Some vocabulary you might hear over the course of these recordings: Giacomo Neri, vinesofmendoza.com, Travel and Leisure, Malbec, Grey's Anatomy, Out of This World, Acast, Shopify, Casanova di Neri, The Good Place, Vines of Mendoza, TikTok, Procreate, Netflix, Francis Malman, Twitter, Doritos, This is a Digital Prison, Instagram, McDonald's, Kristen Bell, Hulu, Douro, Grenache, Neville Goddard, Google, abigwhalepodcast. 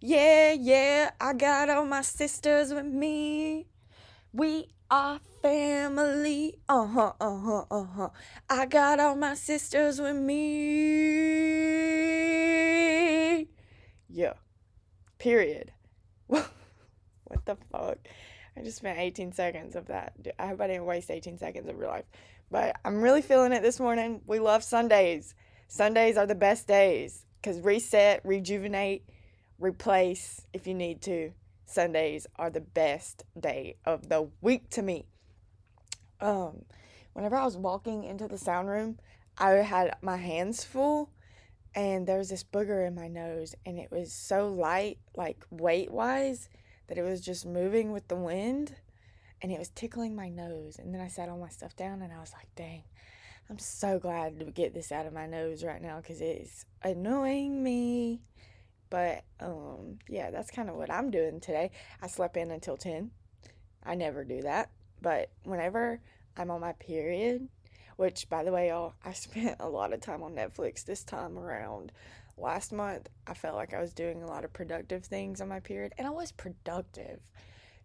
Yeah, I got all my sisters with me. We are family. I got all my sisters with me. Yeah. Period. What the fuck? I just spent 18 seconds of that. I hope I didn't waste 18 seconds of real life. But I'm really feeling it this morning. We love Sundays. Sundays are the best days. Because reset, rejuvenate, replace if you need to. Sundays are the best day of the week to me. Whenever I was walking into the sound room, I had my hands full. And there was this booger in my nose. And it was so light, like weight-wise, that it was just moving with the wind. And it was tickling my nose. And then I sat all my stuff down and I was like, dang, I'm so glad to get this out of my nose right now because it's annoying me. But, yeah, that's kind of what I'm doing today. I slept in until 10. I never do that. But whenever I'm on my period, which, by the way, y'all, I spent a lot of time on Netflix this time around. Last month, I felt like I was doing a lot of productive things on my period. And I was productive.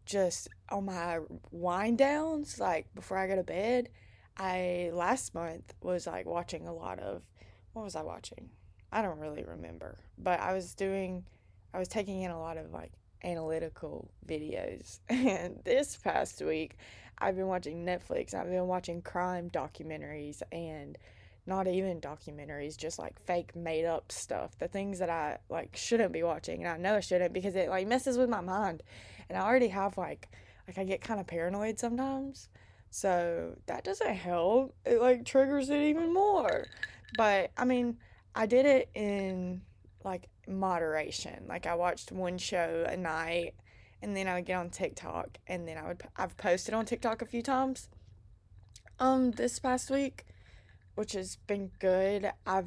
Just on my wind downs, like before I go to bed, last month was like watching a lot of, what was I watching? I don't really remember, but I was taking in a lot of like analytical videos. And this past week I've been watching Netflix. I've been watching crime documentaries and not even documentaries, just like fake made up stuff. The things that I like shouldn't be watching. And I know I shouldn't because it like messes with my mind. And I already have like I get kind of paranoid sometimes. So that doesn't help. It like triggers it even more. But I mean, I did it in like moderation. Like I watched one show a night and then I would get on TikTok and then I've posted on TikTok a few times this past week, which has been good. I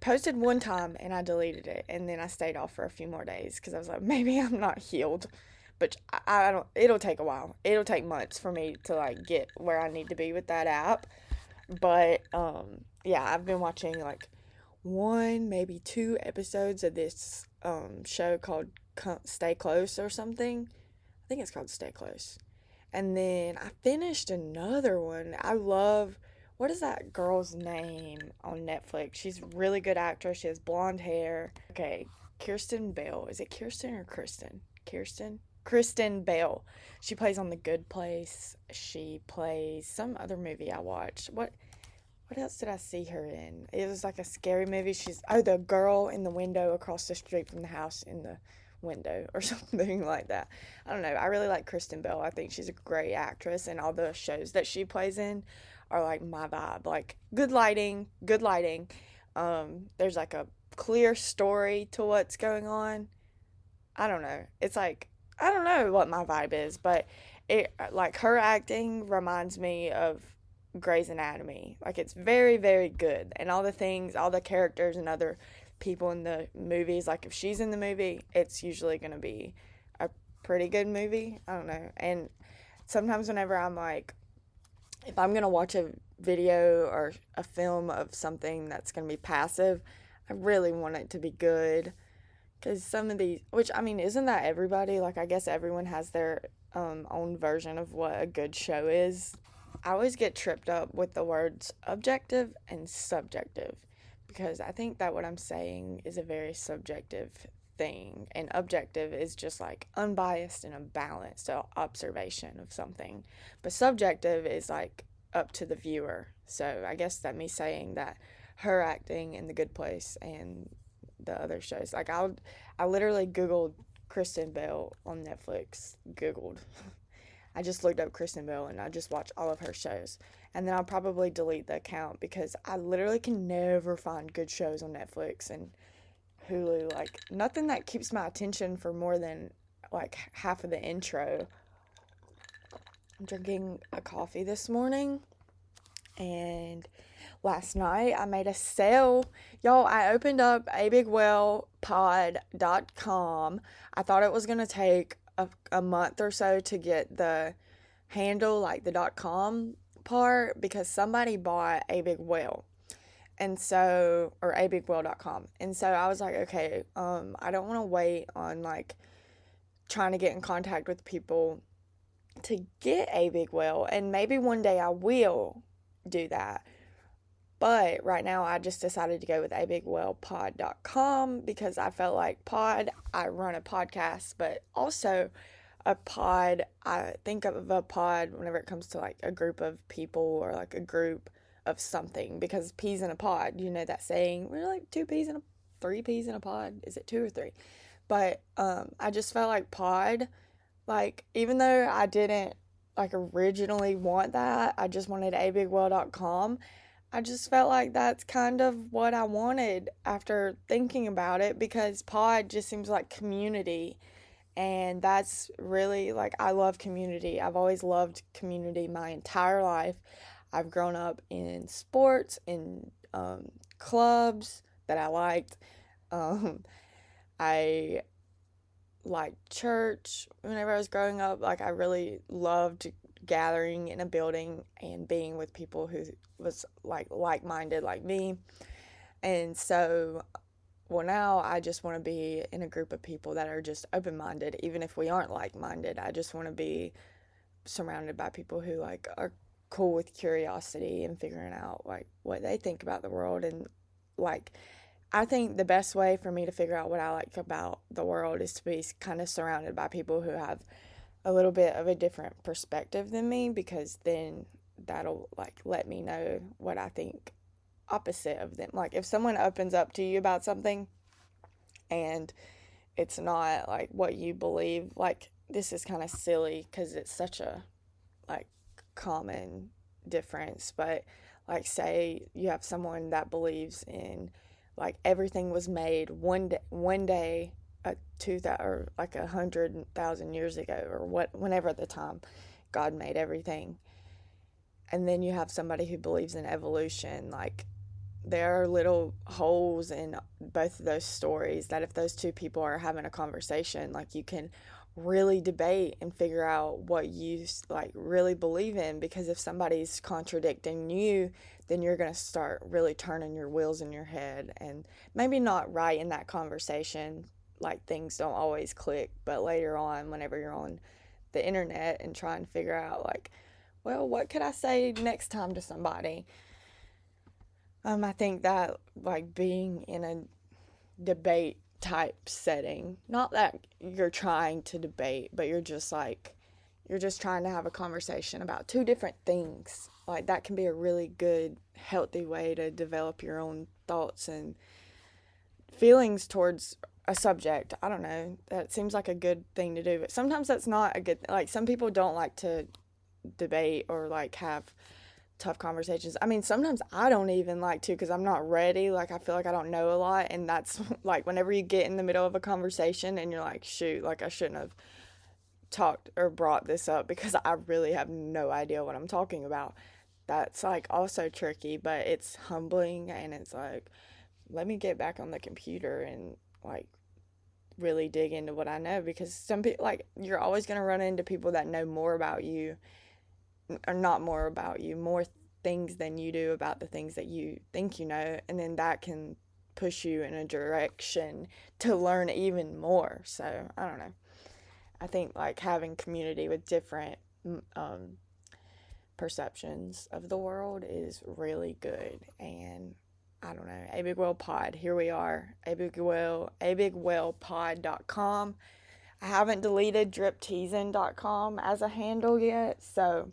posted one time and I deleted it and then I stayed off for a few more days because I was like, maybe I'm not healed, but I don't, it'll take a while. It'll take months for me to like get where I need to be with that app. But, yeah, I've been watching like one, maybe two episodes of this, show called Stay Close or something. I think it's called Stay Close. And then I finished another one. I love, what is that girl's name on Netflix? She's a really good actress. She has blonde hair. Okay, Kristen Bell. Is it Kirsten or Kristen? Kirsten? Kristen Bell. She plays on The Good Place. She plays some other movie I watched. What else did I see her in? It was like a scary movie. The girl in the window across the street from the house in the window or something like that. I don't know. I really like Kristen Bell. I think she's a great actress and all the shows that she plays in are like my vibe. Like good lighting. There's like a clear story to what's going on. I don't know. It's like, I don't know what my vibe is, but it like her acting reminds me of Grey's Anatomy. Like it's very, very good. And all the things, all the characters and other people in the movies, like if she's in the movie, it's usually going to be a pretty good movie. I don't know. And sometimes whenever I'm like, if I'm going to watch a video or a film of something that's going to be passive, I really want it to be good. Because some of these, which, I mean, isn't that everybody? Like, I guess everyone has their own version of what a good show is. I always get tripped up with the words objective and subjective. Because I think that what I'm saying is a very subjective thing. And objective is just, like, unbiased and a balanced observation of something. But subjective is, like, up to the viewer. So, I guess that me saying that her acting in The Good Place and the other shows, like I literally googled Kristen Bell on Netflix. I just looked up Kristen Bell and I just watched all of her shows, and then I'll probably delete the account because I literally can never find good shows on Netflix and Hulu. Like nothing that keeps my attention for more than like half of the intro. I'm drinking a coffee this morning. And last night, I made a sale. Y'all, I opened up abigwhalepodcast.com. I thought it was going to take a month or so to get the handle, like the .com part, because somebody bought abigwhale. And so, or abigwhale.com. And so I was like, okay, I don't want to wait on like trying to get in contact with people to get a big whale. And maybe one day I will do that. But right now I just decided to go with abigwhalepod.com because I felt like pod, I run a podcast, but also a pod, I think of a pod whenever it comes to like a group of people or like a group of something, because peas in a pod, you know that saying, we're like three peas in a pod, is it two or three? But I just felt like pod, like even though I didn't like originally want that, I just wanted abigwhale.com, I just felt like that's kind of what I wanted after thinking about it, because pod just seems like community, and that's really like, I love community. I've always loved community my entire life. I've grown up in sports, in clubs that I liked. I liked church whenever I was growing up. Like, I really loved gathering in a building and being with people who was like-minded like me. And so, well, now I just want to be in a group of people that are just open-minded, even if we aren't like-minded. I just want to be surrounded by people who like are cool with curiosity and figuring out like what they think about the world. And like, I think the best way for me to figure out what I like about the world is to be kind of surrounded by people who have a little bit of a different perspective than me, because then that'll like let me know what I think opposite of them. Like, if someone opens up to you about something and it's not like what you believe, like, this is kind of silly because it's such a like common difference, but like, say you have someone that believes in like everything was made one day 2,000 or like 100,000 years ago, or whenever the time God made everything, and then you have somebody who believes in evolution. Like, there are little holes in both of those stories that if those two people are having a conversation, like, you can really debate and figure out what you like really believe in, because if somebody's contradicting you, then you're going to start really turning your wheels in your head, and maybe not right in that conversation, like things don't always click, but later on whenever you're on the internet and trying to figure out like, well, what could I say next time to somebody? I think that like being in a debate type setting, not that you're trying to debate, but you're just trying to have a conversation about two different things, like that can be a really good healthy way to develop your own thoughts and feelings towards a subject. I don't know, that seems like a good thing to do, but sometimes that's not a good like, some people don't like to debate or like have tough conversations. I mean, sometimes I don't even like to, because I'm not ready. Like, I feel like I don't know a lot, and that's like whenever you get in the middle of a conversation and you're like, shoot, like I shouldn't have talked or brought this up because I really have no idea what I'm talking about. That's like also tricky, but it's humbling, and it's like, let me get back on the computer and like really dig into what I know, because some people, like, you're always going to run into people that know more about you, or not more about you, more things than you do about the things that you think you know, and then that can push you in a direction to learn even more. So, I don't know. I think, like, having community with different perceptions of the world is really good, and I don't know, A Big Whale Pod, here we are, abigwhalepod.com. I haven't deleted dripteasin.com as a handle yet, so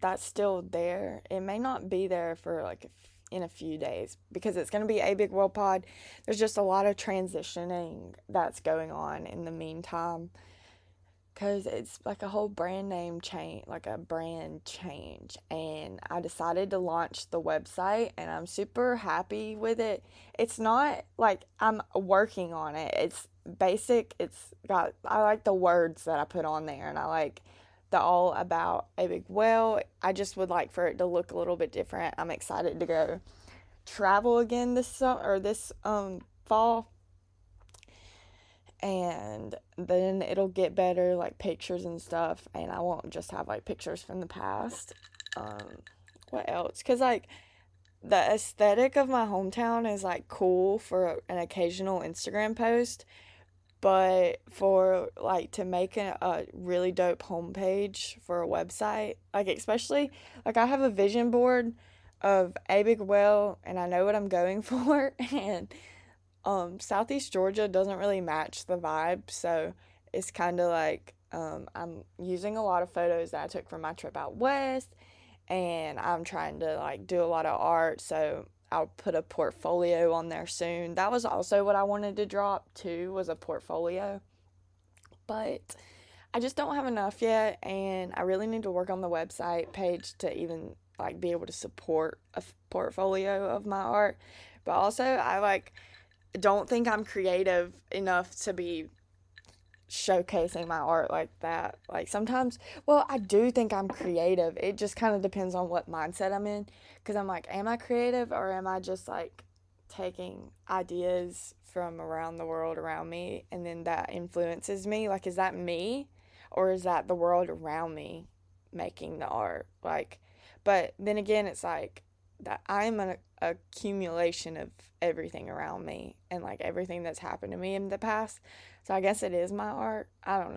that's still there. It may not be there for like in a few days, because it's going to be A Big World Pod. There's just a lot of transitioning that's going on in the meantime, because it's like a whole brand name change, like a brand change, and I decided to launch the website, and I'm super happy with it. It's not like I'm working on it. It's basic. I like the words that I put on there, and I like the all about A Big Whale. I just would like for it to look a little bit different. I'm excited to go travel again this fall, and then it'll get better, like pictures and stuff, and I won't just have like pictures from the past. What else? Because like the aesthetic of my hometown is, like, cool for an occasional Instagram post, but for, like, to make a really dope homepage for a website, like, especially, like, I have a vision board of A Big Well, and I know what I'm going for, and Southeast Georgia doesn't really match the vibe, so it's kind of like I'm using a lot of photos that I took from my trip out west, and I'm trying to, like, do a lot of art, so I'll put a portfolio on there soon. That was also what I wanted to drop, too, was a portfolio, but I just don't have enough yet, and I really need to work on the website page to even, like, be able to support a portfolio of my art, but also I, like, don't think I'm creative enough to be showcasing my art like that. Like, sometimes, well, I do think I'm creative. It just kind of depends on what mindset I'm in, because I'm like, am I creative, or am I just, like, taking ideas from around the world around me, and then that influences me? Like, is that me, or is that the world around me making the art? Like, but then again, it's like that I'm an accumulation of everything around me and, like, everything that's happened to me in the past. So I guess it is my art. I don't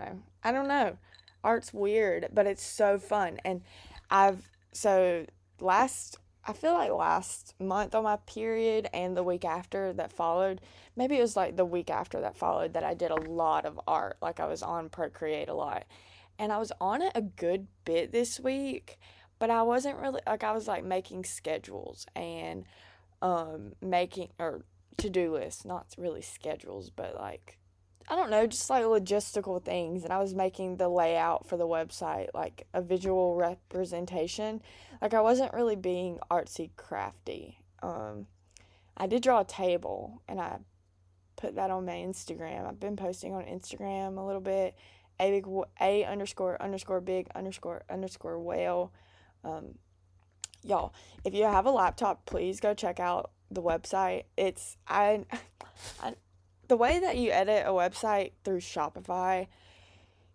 know. Art's weird, but it's so fun. And last month on my period and the week after that followed, maybe it was, like, the week after that followed, that I did a lot of art. Like, I was on Procreate a lot. And I was on it a good bit this week. But I wasn't really, like, I was, like, making schedules and to-do lists, not really schedules, but, like, I don't know, just, like, logistical things. And I was making the layout for the website, like, a visual representation. Like, I wasn't really being artsy crafty. I did draw a table, and I put that on my Instagram. I've been posting on Instagram a little bit, a_big_whale. Y'all, if you have a laptop, please go check out the website. The way that you edit a website through Shopify,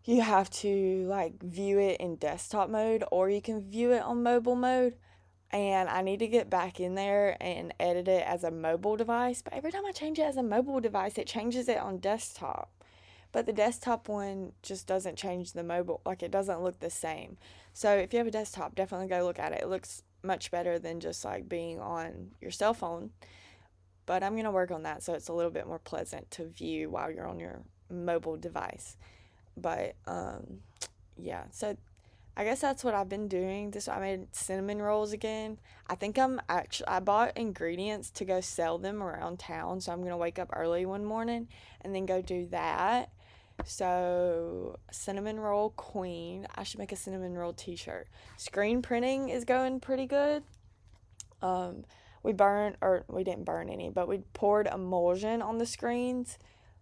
you have to, like, view it in desktop mode, or you can view it on mobile mode, and I need to get back in there and edit it as a mobile device, but every time I change it as a mobile device, it changes it on desktop. But the desktop one just doesn't change the mobile. Like, it doesn't look the same. So if you have a desktop, definitely go look at it. It looks much better than just, like, being on your cell phone. But I'm going to work on that so it's a little bit more pleasant to view while you're on your mobile device. But, yeah. So I guess that's what I've been doing. I made cinnamon rolls again. I bought ingredients to go sell them around town. So I'm going to wake up early one morning and then go do that. So, cinnamon roll queen. I should make a cinnamon roll t-shirt. Screen printing is going pretty good. We didn't burn any, but we poured emulsion on the screens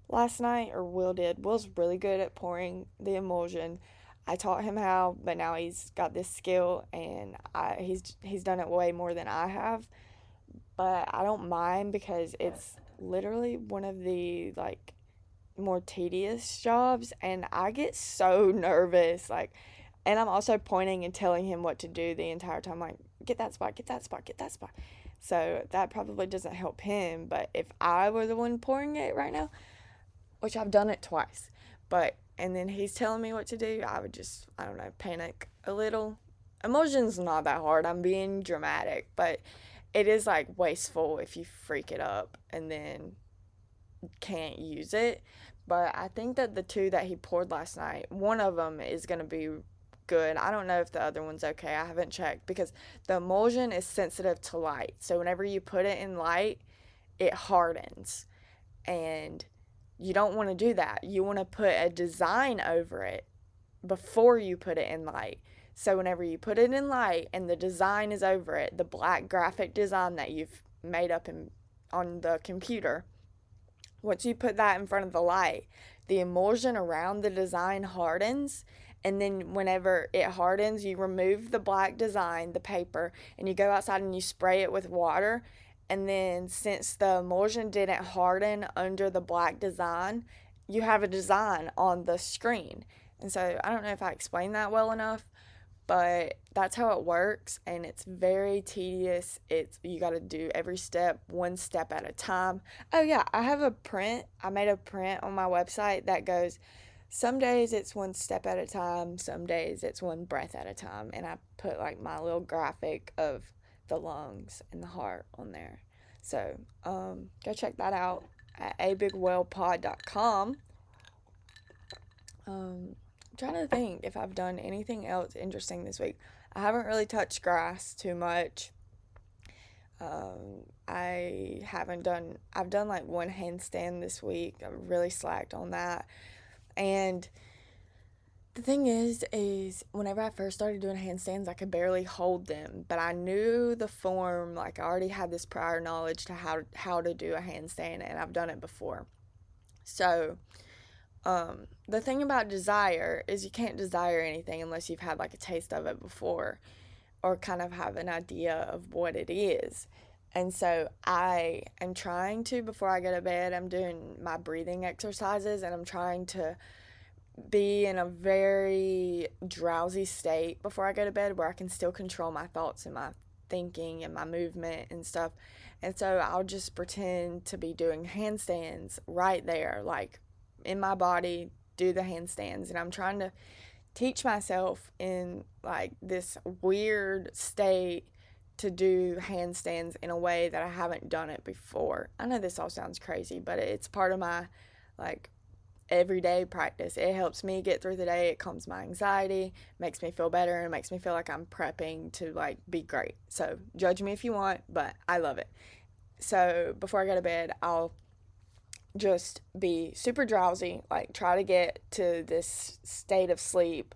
last night, or Will did. Will's really good at pouring the emulsion. I taught him how, but now he's got this skill, and he's done it way more than I have. But I don't mind, because it's literally one of the, like, more tedious jobs, and I get so nervous, like, and I'm also pointing and telling him what to do the entire time, like, get that spot, so that probably doesn't help him. But if I were the one pouring it right now, which I've done it twice, but, and then he's telling me what to do, I would just, I don't know, panic a little. Emotion's not that hard, I'm being dramatic, but it is, like, wasteful if you freak it up and then can't use it. But I think that the two that he poured last night, one of them is going to be good. I don't know if the other one's okay. I haven't checked, because the emulsion is sensitive to light, so whenever you put it in light, it hardens, and you don't want to do that. You want to put a design over it before you put it in light. So whenever you put it in light and the design is over it, the black graphic design that you've made up on the computer, once you put that in front of the light, the emulsion around the design hardens, and then whenever it hardens, you remove the black design, the paper, and you go outside and you spray it with water, and then since the emulsion didn't harden under the black design, you have a design on the screen. And so I don't know if I explained that well enough, But that's how it works, and it's very tedious. You got to do every step, one step at a time. Oh, yeah, I have a print. I made a print on my website that goes, some days it's one step at a time, some days it's one breath at a time. And I put, like, my little graphic of the lungs and the heart on there. So go check that out at abigwhalepod.com. Trying to think if I've done anything else interesting this week. I haven't really touched grass too much. I've done like one handstand this week. I really slacked on that. And the thing is whenever I first started doing handstands, I could barely hold them, but I knew the form. Like, I already had this prior knowledge to how to do a handstand, and I've done it before. So, the thing about desire is you can't desire anything unless you've had, like, a taste of it before or kind of have an idea of what it is. And so I am trying to, before I go to bed, I'm doing my breathing exercises, and I'm trying to be in a very drowsy state before I go to bed where I can still control my thoughts and my thinking and my movement and stuff. And so I'll just pretend to be doing handstands right there, like, in my body, do the handstands. And I'm trying to teach myself in, like, this weird state to do handstands in a way that I haven't done it before. I know this all sounds crazy, but it's part of my, like, everyday practice. It helps me get through the day. It calms my anxiety, makes me feel better, and makes me feel like I'm prepping to, like, be great. So judge me if you want, but I love it. So before I go to bed, I'll just be super drowsy, like, try to get to this state of sleep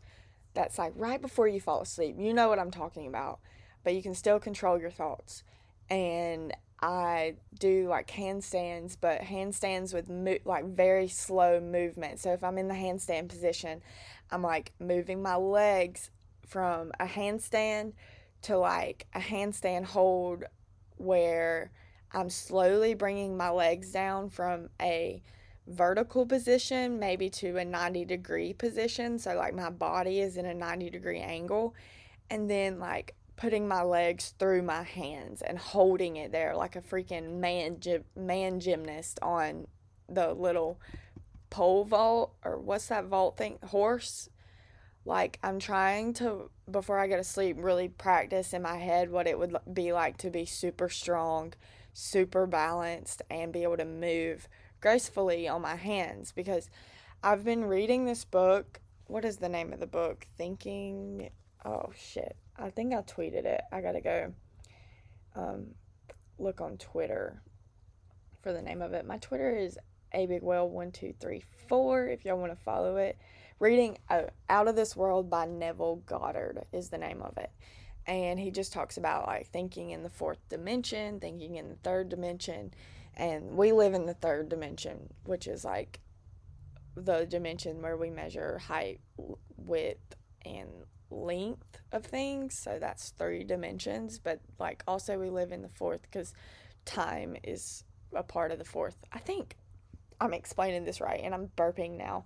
that's, like, right before you fall asleep. You know what I'm talking about, but you can still control your thoughts. And I do, like, handstands, but handstands with like very slow movement. So if I'm in the handstand position, I'm, like, moving my legs from a handstand to, like, a handstand hold where I'm slowly bringing my legs down from a vertical position maybe to a 90-degree position. So, like, my body is in a 90-degree angle. And then, like, putting my legs through my hands and holding it there like a freaking man gymnast on the little pole vault. Or what's that vault thing? Horse. Like, I'm trying to, before I go to sleep, really practice in my head what it would be like to be super strong, super balanced, and be able to move gracefully on my hands, because I've been reading this book. What is the name of the book? I think I tweeted it. I gotta go look on Twitter for the name of it. My Twitter is abigwhale1234 if y'all want to follow it. Reading Out of This World by Neville Goddard is the name of it. And he just talks about, like, thinking in the fourth dimension, thinking in the third dimension. And we live in the third dimension, which is, like, the dimension where we measure height, width, and length of things. So that's 3 dimensions. But, like, also we live in the fourth because time is a part of the fourth. I think I'm explaining this right, and I'm burping now.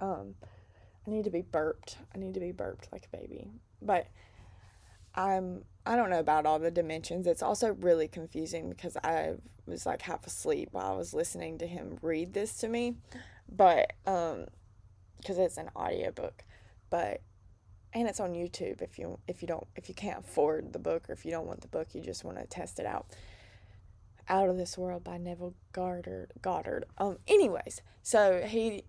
I need to be burped like a baby. But I don't know about all the dimensions. It's also really confusing because I was, like, half asleep while I was listening to him read this to me, but, because it's an audiobook, and it's on YouTube if you can't afford the book, or if you don't want the book, you just want to test it out. Out of This World by Neville Goddard. Anyways, so he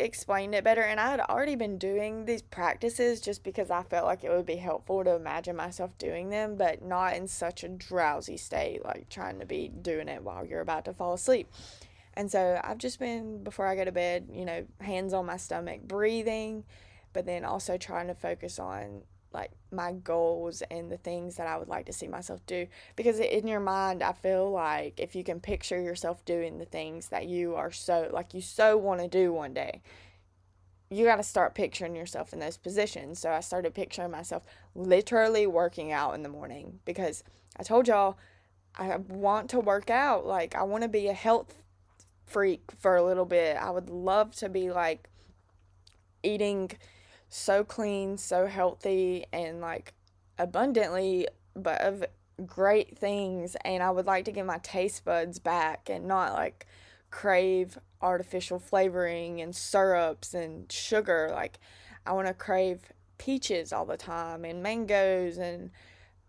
explained it better, and I had already been doing these practices just because I felt like it would be helpful to imagine myself doing them, but not in such a drowsy state, like trying to be doing it while you're about to fall asleep. And so I've just been, before I go to bed, you know, hands on my stomach, breathing, but then also trying to focus on, like, my goals and the things that I would like to see myself do. Because in your mind, I feel like if you can picture yourself doing the things that you are so want to do one day, you got to start picturing yourself in those positions. So I started picturing myself literally working out in the morning, because I told y'all I want to work out. Like, I want to be a health freak for a little bit. I would love to be, like, eating so clean, so healthy, and like abundantly, but of great things. And I would like to get my taste buds back and not like crave artificial flavoring and syrups and sugar. Like, I want to crave peaches all the time and mangoes and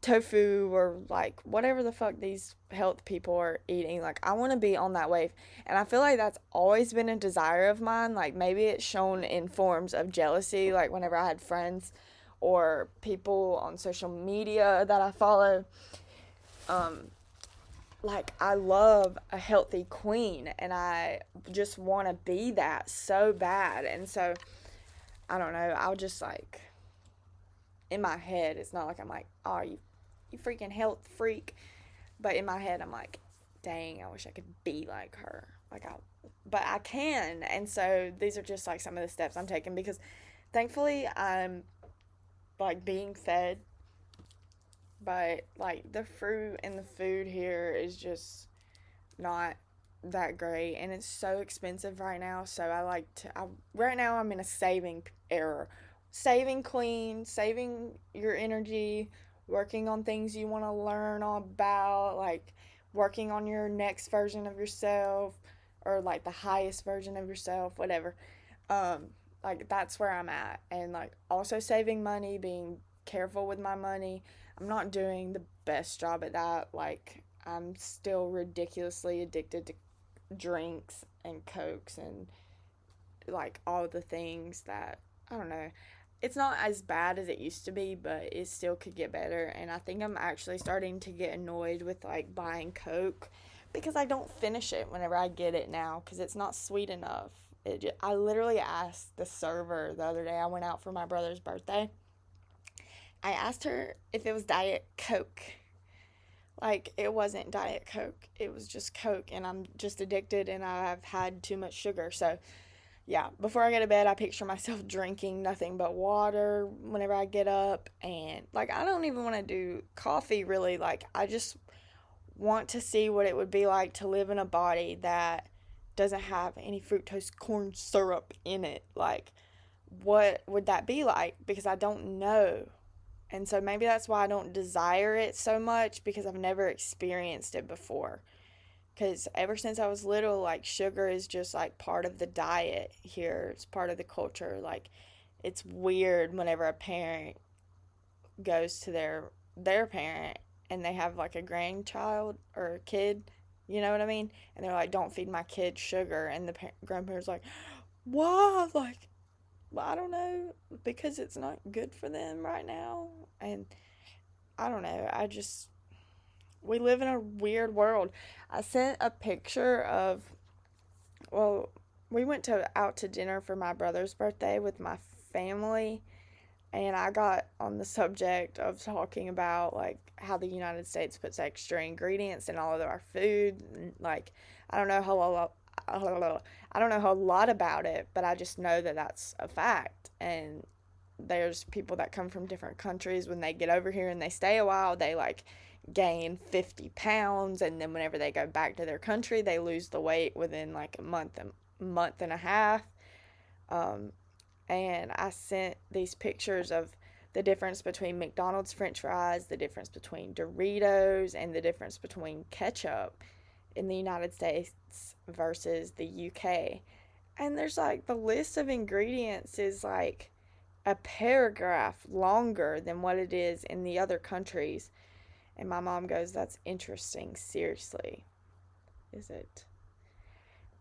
tofu or like whatever the fuck these health people are eating. Like, I want to be on that wave, and I feel like that's always been a desire of mine. Like, maybe it's shown in forms of jealousy, like whenever I had friends or people on social media that I follow. Like, I love a healthy queen, and I just want to be that so bad. And so, I don't know, I'll just, like, in my head, it's not like I'm like, oh, you freaking health freak, but in my head, I'm like, dang, I wish I could be like her, but I can. And so, these are just, like, some of the steps I'm taking, because, thankfully, I'm, like, being fed. But, like, the fruit and the food here is just not that great. And it's so expensive right now. So, I like to... right now, I'm in a saving era. Saving clean, saving your energy, working on things you want to learn about, like, working on your next version of yourself or, like, the highest version of yourself, whatever. Like, that's where I'm at. And, like, also saving money, being careful with my money. I'm not doing the best job at that. Like, I'm still ridiculously addicted to drinks and Cokes and, like, all the things that, I don't know. It's not as bad as it used to be, but it still could get better. And I think I'm actually starting to get annoyed with, like, buying Coke because I don't finish it whenever I get it now because it's not sweet enough. I literally asked the server the other day. I went out for my brother's birthday. I asked her if it was Diet Coke. Like, it wasn't Diet Coke. It was just Coke, and I'm just addicted, and I've had too much sugar. So, yeah, before I go to bed, I picture myself drinking nothing but water whenever I get up. And, like, I don't even want to do coffee, really. Like, I just want to see what it would be like to live in a body that doesn't have any fructose corn syrup in it. Like, what would that be like? Because I don't know. And so maybe that's why I don't desire it so much, because I've never experienced it before. Because ever since I was little, like, sugar is just, like, part of the diet here. It's part of the culture. Like, it's weird whenever a parent goes to their parent and they have, like, a grandchild or a kid, you know what I mean? And they're like, don't feed my kid sugar. And the grandparent's like, why? Like, well, I don't know, because it's not good for them right now, and I don't know, we live in a weird world. I sent a picture of, well, we went out to dinner for my brother's birthday with my family, and I got on the subject of talking about, like, how the United States puts extra ingredients in all of our food, like, I don't know a whole lot about it, but I just know that that's a fact. And there's people that come from different countries. When they get over here and they stay a while, they, like, gain 50 pounds. And then whenever they go back to their country, they lose the weight within, like, a month and a half. And I sent these pictures of the difference between McDonald's French fries, the difference between Doritos, and the difference between ketchup in the United States versus the UK. And there's, like, the list of ingredients is, like, a paragraph longer than what it is in the other countries. And my mom goes, that's interesting. Seriously, is it?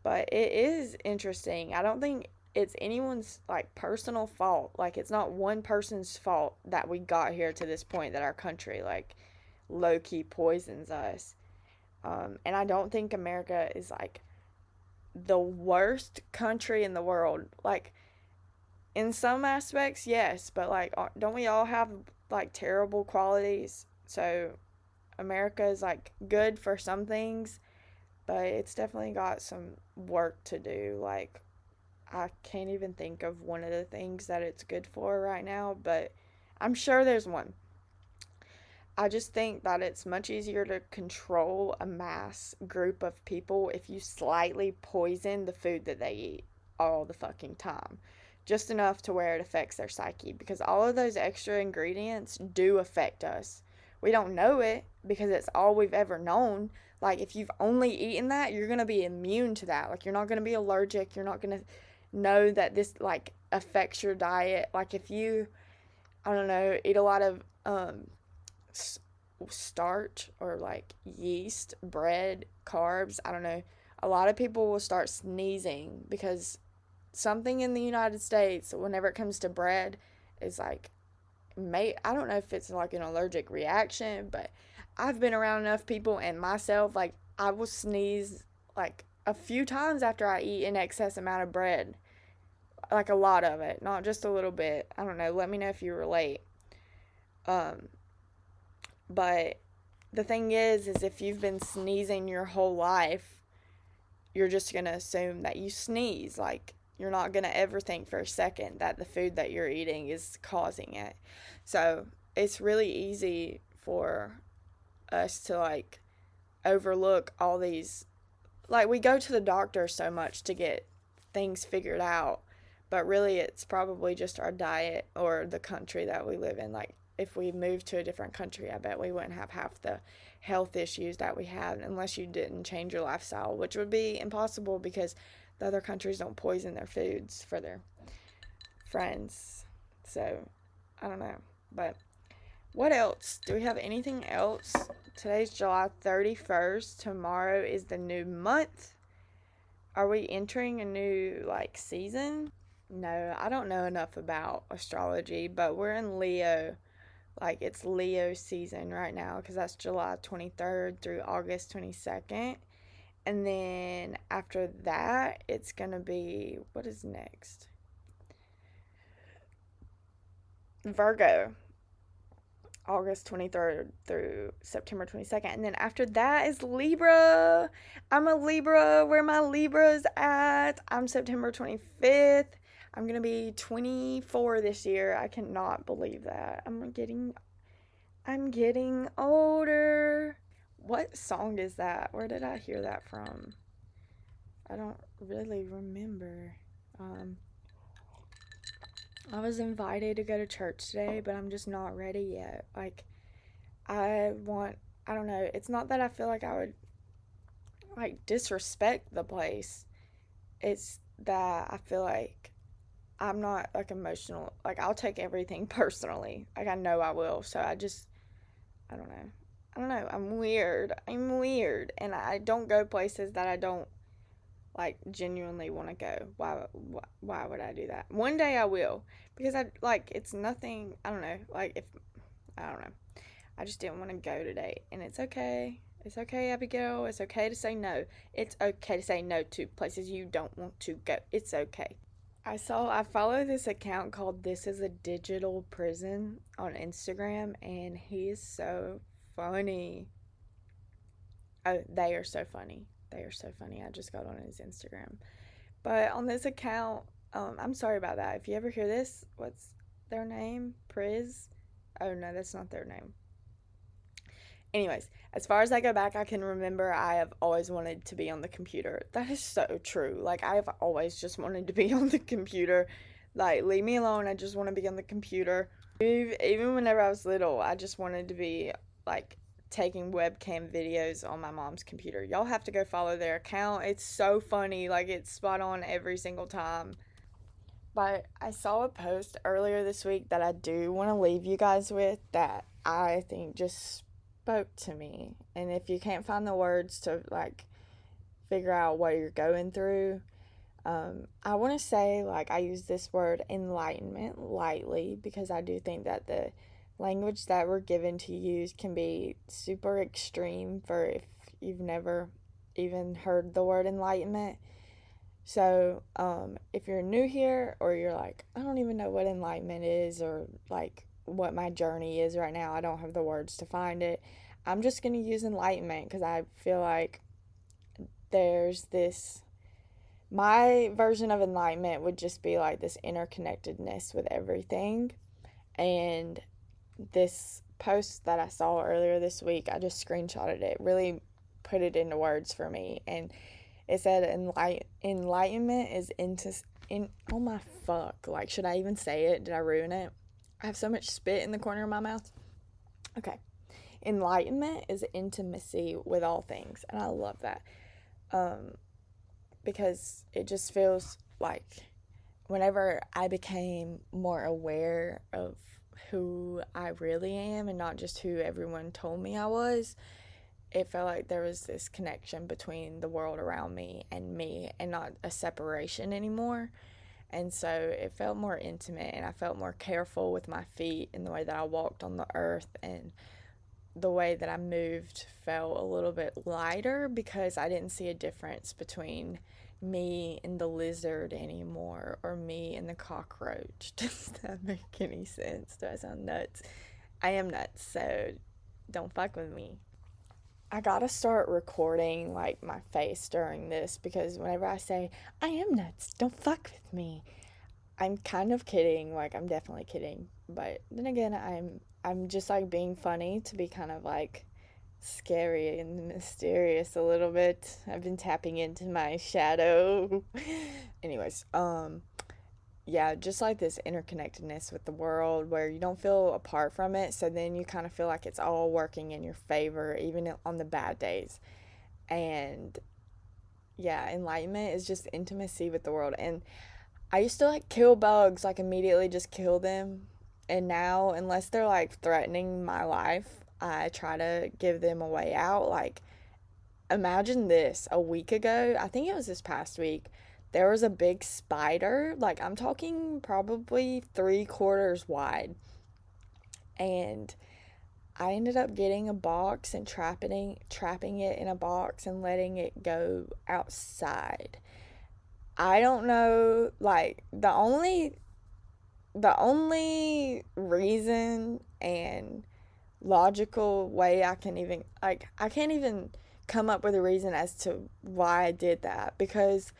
But it is interesting. I don't think it's anyone's, like, personal fault. Like, it's not one person's fault that we got here to this point, that our country, like, low-key poisons us. And I don't think America is, like, the worst country in the world. Like, in some aspects, yes, but, like, don't we all have, like, terrible qualities? So, America is, like, good for some things, but it's definitely got some work to do. Like, I can't even think of one of the things that it's good for right now, but I'm sure there's one. I just think that it's much easier to control a mass group of people if you slightly poison the food that they eat all the fucking time. just enough to where it affects their psyche, because all of those extra ingredients do affect us. We don't know it because it's all we've ever known. Like, if you've only eaten that, you're going to be immune to that. Like, you're not going to be allergic. You're not going to know that this, like, affects your diet. Like, if you, I don't know, eat a lot of starch or, like, yeast, bread, carbs, I don't know. A lot of people will start sneezing because something in the United States, whenever it comes to bread, is, like, I don't know if it's, like, an allergic reaction, but I've been around enough people and myself, like, I will sneeze, like, a few times after I eat an excess amount of bread, like, a lot of it, not just a little bit. I don't know, let me know if you relate. But the thing is if you've been sneezing your whole life, you're just gonna assume that you sneeze. Like, you're not gonna ever think for a second that the food that you're eating is causing it. So it's really easy for us to, like, overlook all these, like, we go to the doctor so much to get things figured out, but really it's probably just our diet or the country that we live in. Like, if we moved to a different country, I bet we wouldn't have half the health issues that we have, unless you didn't change your lifestyle, which would be impossible because the other countries don't poison their foods for their friends. So I don't know, but what else? Do we have anything else? Today's July 31st. Tomorrow is the new month. Are we entering a new, like, season? No, I don't know enough about astrology, but we're in Leo. Like, it's Leo season right now, because that's July 23rd through August 22nd. And then after that, it's going to be, what is next? Virgo. August 23rd through September 22nd. And then after that is Libra. I'm a Libra. Where my Libra's at? I'm September 25th. I'm going to be 24 this year. I cannot believe that. I'm getting older. What song is that? Where did I hear that from? I don't really remember. I was invited to go to church today, but I'm just not ready yet. Like, I don't know. It's not that I feel like I would, like, disrespect the place. It's that I feel like I'm not, like, emotional. Like, I'll take everything personally. Like, I know I will. So I just, I don't know. I'm weird. And I don't go places that I don't, like, genuinely want to go. Why would I do that? One day I will, because I, like, it's nothing, I don't know, like, if, I don't know, I just didn't want to go today, and it's okay, Abigail, it's okay to say no, it's okay to say no to places you don't want to go, it's okay. I follow this account called This is a Digital Prison on Instagram, and he is so funny. Oh, they are so funny. They are so funny. I just got on his Instagram. But on this account, I'm sorry about that. If you ever hear this, what's their name? Priz? Oh, no, that's not their name. Anyways, as far as I go back, I can remember I have always wanted to be on the computer. That is so true. Like, I have always just wanted to be on the computer. Like, leave me alone. I just want to be on the computer. Even whenever I was little, I just wanted to be, like, taking webcam videos on my mom's computer. Y'all have to go follow their account. It's so funny. Like, it's spot on every single time. But I saw a post earlier this week that I do want to leave you guys with, that I think just spoke to me. And if you can't find the words to, like, figure out what you're going through, I want to say, like, I use this word enlightenment lightly, because I do think that the language that we're given to use can be super extreme for if you've never even heard the word enlightenment. So, if you're new here, or you're like, I don't even know what enlightenment is, or, like, what my journey is right now, I don't have the words to find it, I'm just going to use enlightenment, because I feel like there's this, my version of enlightenment would just be, like, this interconnectedness with everything. And this post that I saw earlier this week, I just screenshotted it, really put it into words for me, and it said enlightenment is in, oh my fuck, like, should I even say it? Did I ruin it? I have so much spit in the corner of my mouth. Okay. Enlightenment is intimacy with all things, and I love that. Because it just feels like whenever I became more aware of who I really am and not just who everyone told me I was, it felt like there was this connection between the world around me and not a separation anymore. And so it felt more intimate, and I felt more careful with my feet and the way that I walked on the earth, and the way that I moved felt a little bit lighter because I didn't see a difference between me and the lizard anymore, or me and the cockroach. Does that make any sense? Do I sound nuts? I am nuts, so don't fuck with me. I gotta start recording, like, my face during this, because whenever I say, I am nuts, don't fuck with me, I'm kind of kidding. Like, I'm definitely kidding, but then again, I'm just, like, being funny to be kind of, like, scary and mysterious a little bit. I've been tapping into my shadow. Anyways, yeah, just, like, this interconnectedness with the world where you don't feel apart from it, so then you kind of feel like it's all working in your favor, even on the bad days. And, yeah, enlightenment is just intimacy with the world. And I used to, like, kill bugs, like, immediately just kill them. And now, unless they're, like, threatening my life, I try to give them a way out. Like, imagine this. A week ago, I think it was this past week, there was a big spider. Like, I'm talking probably 3/4 wide. And I ended up getting a box and trapping it in a box and letting it go outside. I don't know, like, the only reason and logical way I can even, like, I can't even come up with a reason as to why I did that, because,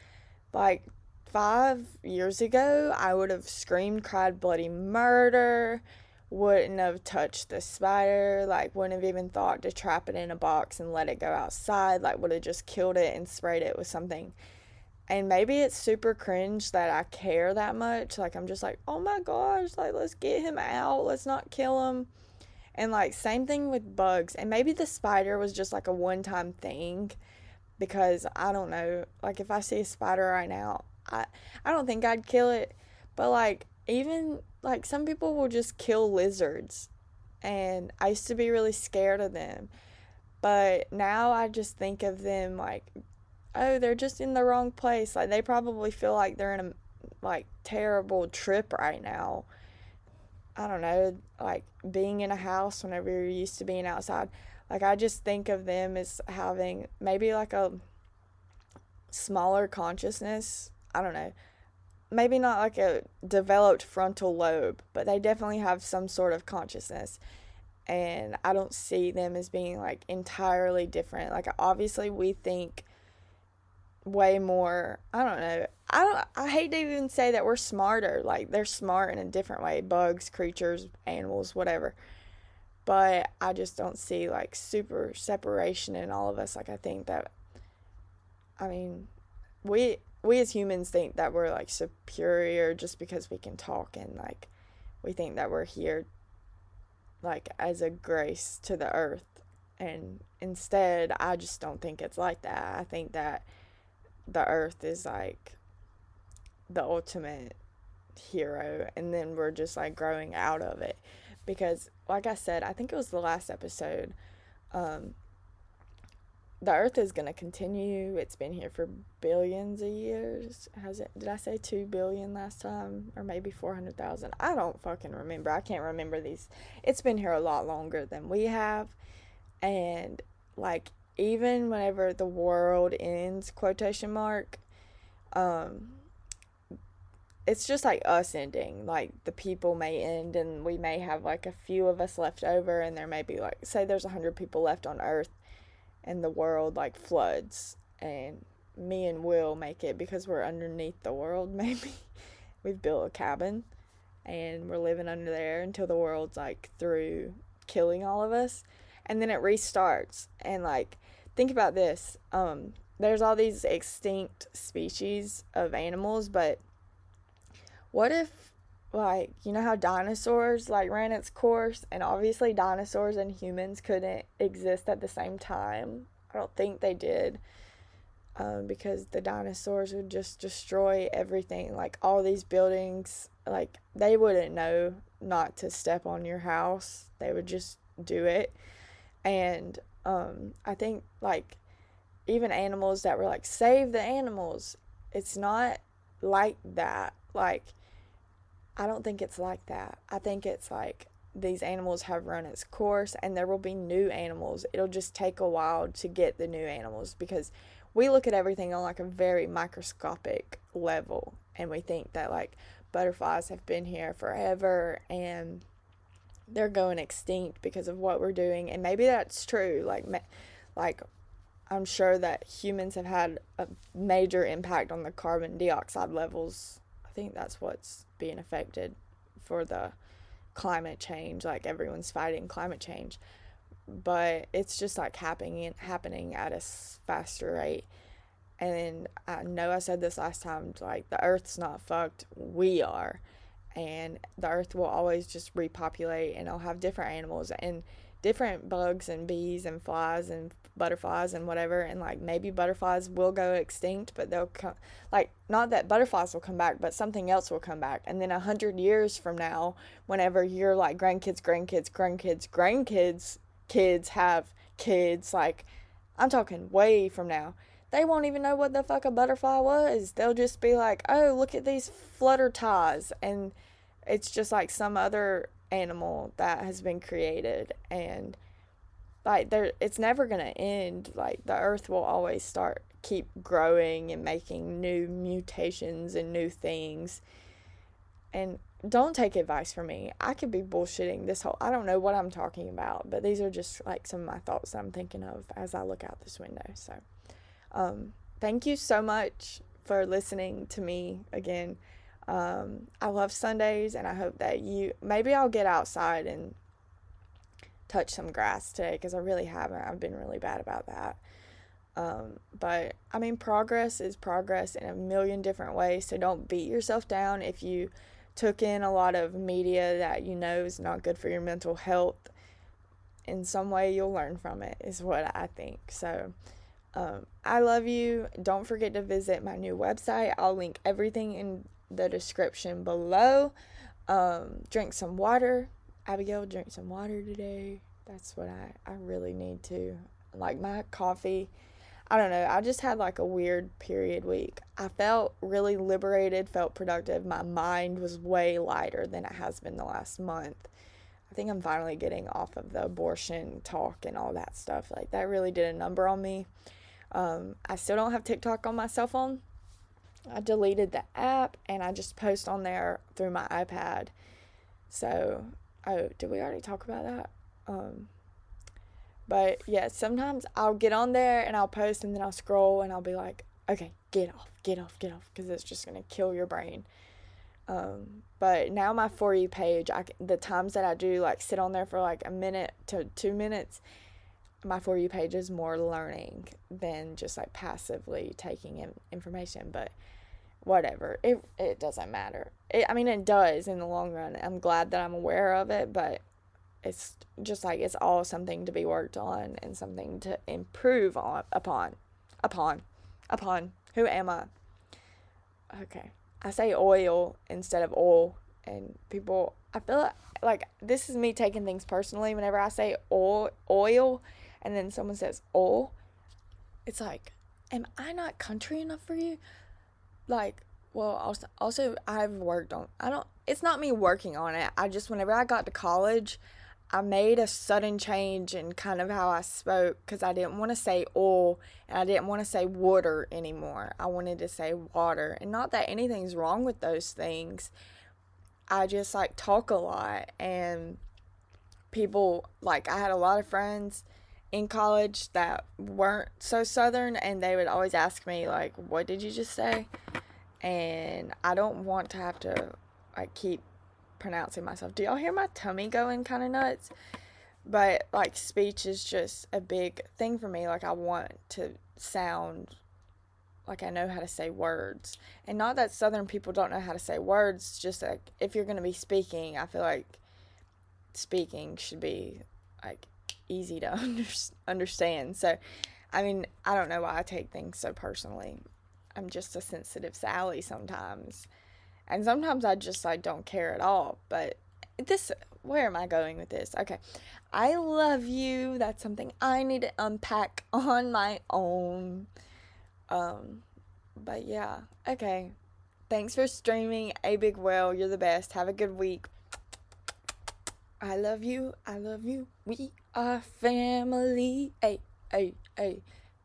like, 5 years ago, I would have screamed, cried bloody murder, wouldn't have touched the spider, like, wouldn't have even thought to trap it in a box and let it go outside, like, would have just killed it and sprayed it with something. And maybe it's super cringe that I care that much. Like, I'm just like, oh my gosh, like, let's get him out. Let's not kill him. And, like, same thing with bugs. And maybe the spider was just, like, a one-time thing. Because, I don't know, like, if I see a spider right now, I don't think I'd kill it. But, like, even, like, some people will just kill lizards. And I used to be really scared of them. But now I just think of them, like, oh, they're just in the wrong place. Like, they probably feel like they're in a, like, terrible trip right now. I don't know, like, being in a house whenever you're used to being outside. Like, I just think of them as having maybe, like, a smaller consciousness. I don't know. Maybe not, like, a developed frontal lobe, but they definitely have some sort of consciousness. And I don't see them as being, like, entirely different. Like, obviously we think way more, I hate to even say that we're smarter, like, they're smart in a different way, bugs, creatures, animals, whatever, but I just don't see, like, super separation in all of us. Like, I think that, I mean, we as humans think that we're, like, superior just because we can talk, and, like, we think that we're here, like, as a grace to the earth, and instead, I just don't think it's like that. I think that the earth is, like, the ultimate hero, and then we're just, like, growing out of it, because, like I said, I think it was the last episode, the earth is gonna continue. It's been here for billions of years. Has it? Did I say 2 billion last time, or maybe 400,000? I don't fucking remember. I can't remember these. It's been here a lot longer than we have, and, like, even whenever the world ends, quotation mark, it's just, like, us ending. Like, the people may end, and we may have, like, a few of us left over, and there may be, like, say there's 100 people left on Earth, and the world, like, floods, and me and Will make it because we're underneath the world, maybe. We've built a cabin, and we're living under there until the world's, like, through killing all of us, and then it restarts, and, like, think about this, there's all these extinct species of animals, but what if, like, you know how dinosaurs, like, ran its course, and obviously dinosaurs and humans couldn't exist at the same time? I don't think they did, because the dinosaurs would just destroy everything, like, all these buildings, like, they wouldn't know not to step on your house, they would just do it. And I think, like, even animals that were like, save the animals, it's not like that. Like, I don't think it's like that. I think it's like, these animals have run its course, and there will be new animals. It'll just take a while to get the new animals, because we look at everything on, like, a very microscopic level, and we think that, like, butterflies have been here forever and they're going extinct because of what we're doing. And maybe that's true. Like I'm sure that humans have had a major impact on the carbon dioxide levels. I think that's what's being affected for the climate change. Like, everyone's fighting climate change, but it's just, like, happening at a faster rate. And I know I said this last time, like, the earth's not fucked, we are. And the earth will always just repopulate, and it'll have different animals and different bugs and bees and flies and butterflies and whatever. And, like, maybe butterflies will go extinct, but they'll come, like, not that butterflies will come back, but something else will come back. And then 100 years from now, whenever your, like, grandkids' kids have kids, like, I'm talking way from now, they won't even know what the fuck a butterfly was. They'll just be like, oh, look at these flutterties. And it's just, like, some other animal that has been created. And, like, it's never going to end. Like, the earth will always keep growing and making new mutations and new things. And don't take advice from me. I could be bullshitting I don't know what I'm talking about. But these are just, like, some of my thoughts I'm thinking of as I look out this window, so... thank you so much for listening to me again. I love Sundays, and I hope that maybe I'll get outside and touch some grass today, because I really haven't. I've been really bad about that. But I mean, progress is progress in a million different ways. So don't beat yourself down if you took in a lot of media that you know is not good for your mental health. In some way, you'll learn from it, is what I think. So, I love you. Don't forget to visit my new website. I'll link everything in the description below. Drink some water. Abigail, drink some water today. That's what I really need to. Like, my coffee, I don't know. I just had, like, a weird period week. I felt really liberated, felt productive. My mind was way lighter than it has been the last month. I think I'm finally getting off of the abortion talk and all that stuff. Like, that really did a number on me. I still don't have TikTok on my cell phone. I deleted the app, and I just post on there through my iPad. So, oh, did we already talk about that? But yeah, sometimes I'll get on there and I'll post, and then I'll scroll and I'll be like, okay, get off, because it's just going to kill your brain. But now my For You page, the times that I do, like, sit on there for, like, a minute to 2 minutes, my For You page is more learning than just, like, passively taking in information. But whatever, it doesn't matter. It does in the long run. I'm glad that I'm aware of it, but it's just, like, it's all something to be worked on and something to improve upon. Who am I? Okay. I say oil instead of oil, and people, I feel like this is me taking things personally. Whenever I say oil, and then someone says oil, it's like, am I not country enough for you? Like, well, also I've worked on, it's not me working on it. I just, whenever I got to college, I made a sudden change in kind of how I spoke, because I didn't want to say oil, and I didn't want to say water anymore. I wanted to say water, and not that anything's wrong with those things. I just, like, talk a lot, and people, like, I had a lot of friends in college that weren't so Southern, and they would always ask me, like, what did you just say? And I don't want to have to, like, keep pronouncing myself. Do y'all hear my tummy going kind of nuts? But, like, speech is just a big thing for me. Like, I want to sound like I know how to say words. And not that Southern people don't know how to say words, just like if you're going to be speaking, I feel like speaking should be like easy to understand. So, I mean, I don't know why I take things so personally. I'm just a sensitive Sally sometimes. And sometimes I just like don't care at all. But this, where am I going with this? Okay. I love you. That's something I need to unpack on my own. But yeah. Okay. Thanks for streaming. A Big Whale. You're the best. Have a good week. I love you. I love you. We are family. Hey, hey, hey.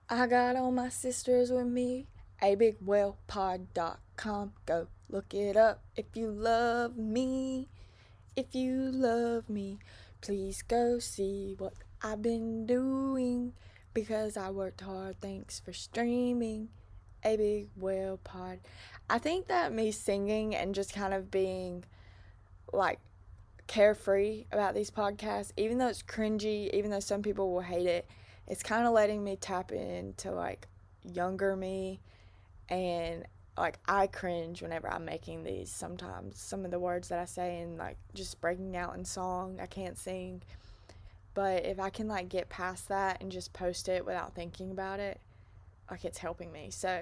I got all my sisters with me. abigwhalepod.com. Go look it up. If you love me, please go see what I've been doing, because I worked hard. Thanks for streaming. A Big Whale Pod. I think that me singing and just kind of being like carefree about these podcasts, even though it's cringy, even though some people will hate it, it's kind of letting me tap into like younger me. And like I cringe whenever I'm making these sometimes, some of the words that I say, and like just breaking out in song. I can't sing, but if I can like get past that and just post it without thinking about it, like it's helping me. So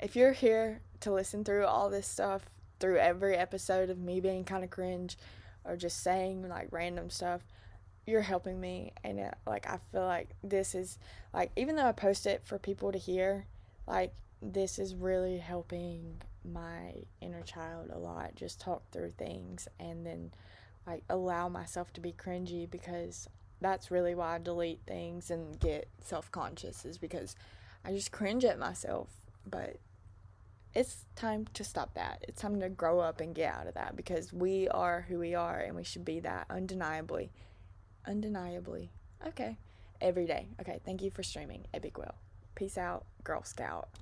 if you're here to listen through all this stuff, through every episode of me being kind of cringe or just saying like random stuff, you're helping me. And it, like I feel like this is like, even though I post it for people to hear, like this is really helping my inner child a lot. Just talk through things and then like allow myself to be cringy, because that's really why I delete things and get self-conscious, is because I just cringe at myself. But it's time to stop that. It's time to grow up and get out of that, because we are who we are and we should be that undeniably. Okay. Every day. Okay. Thank you for streaming. A Big Will. Peace out, Girl Scout.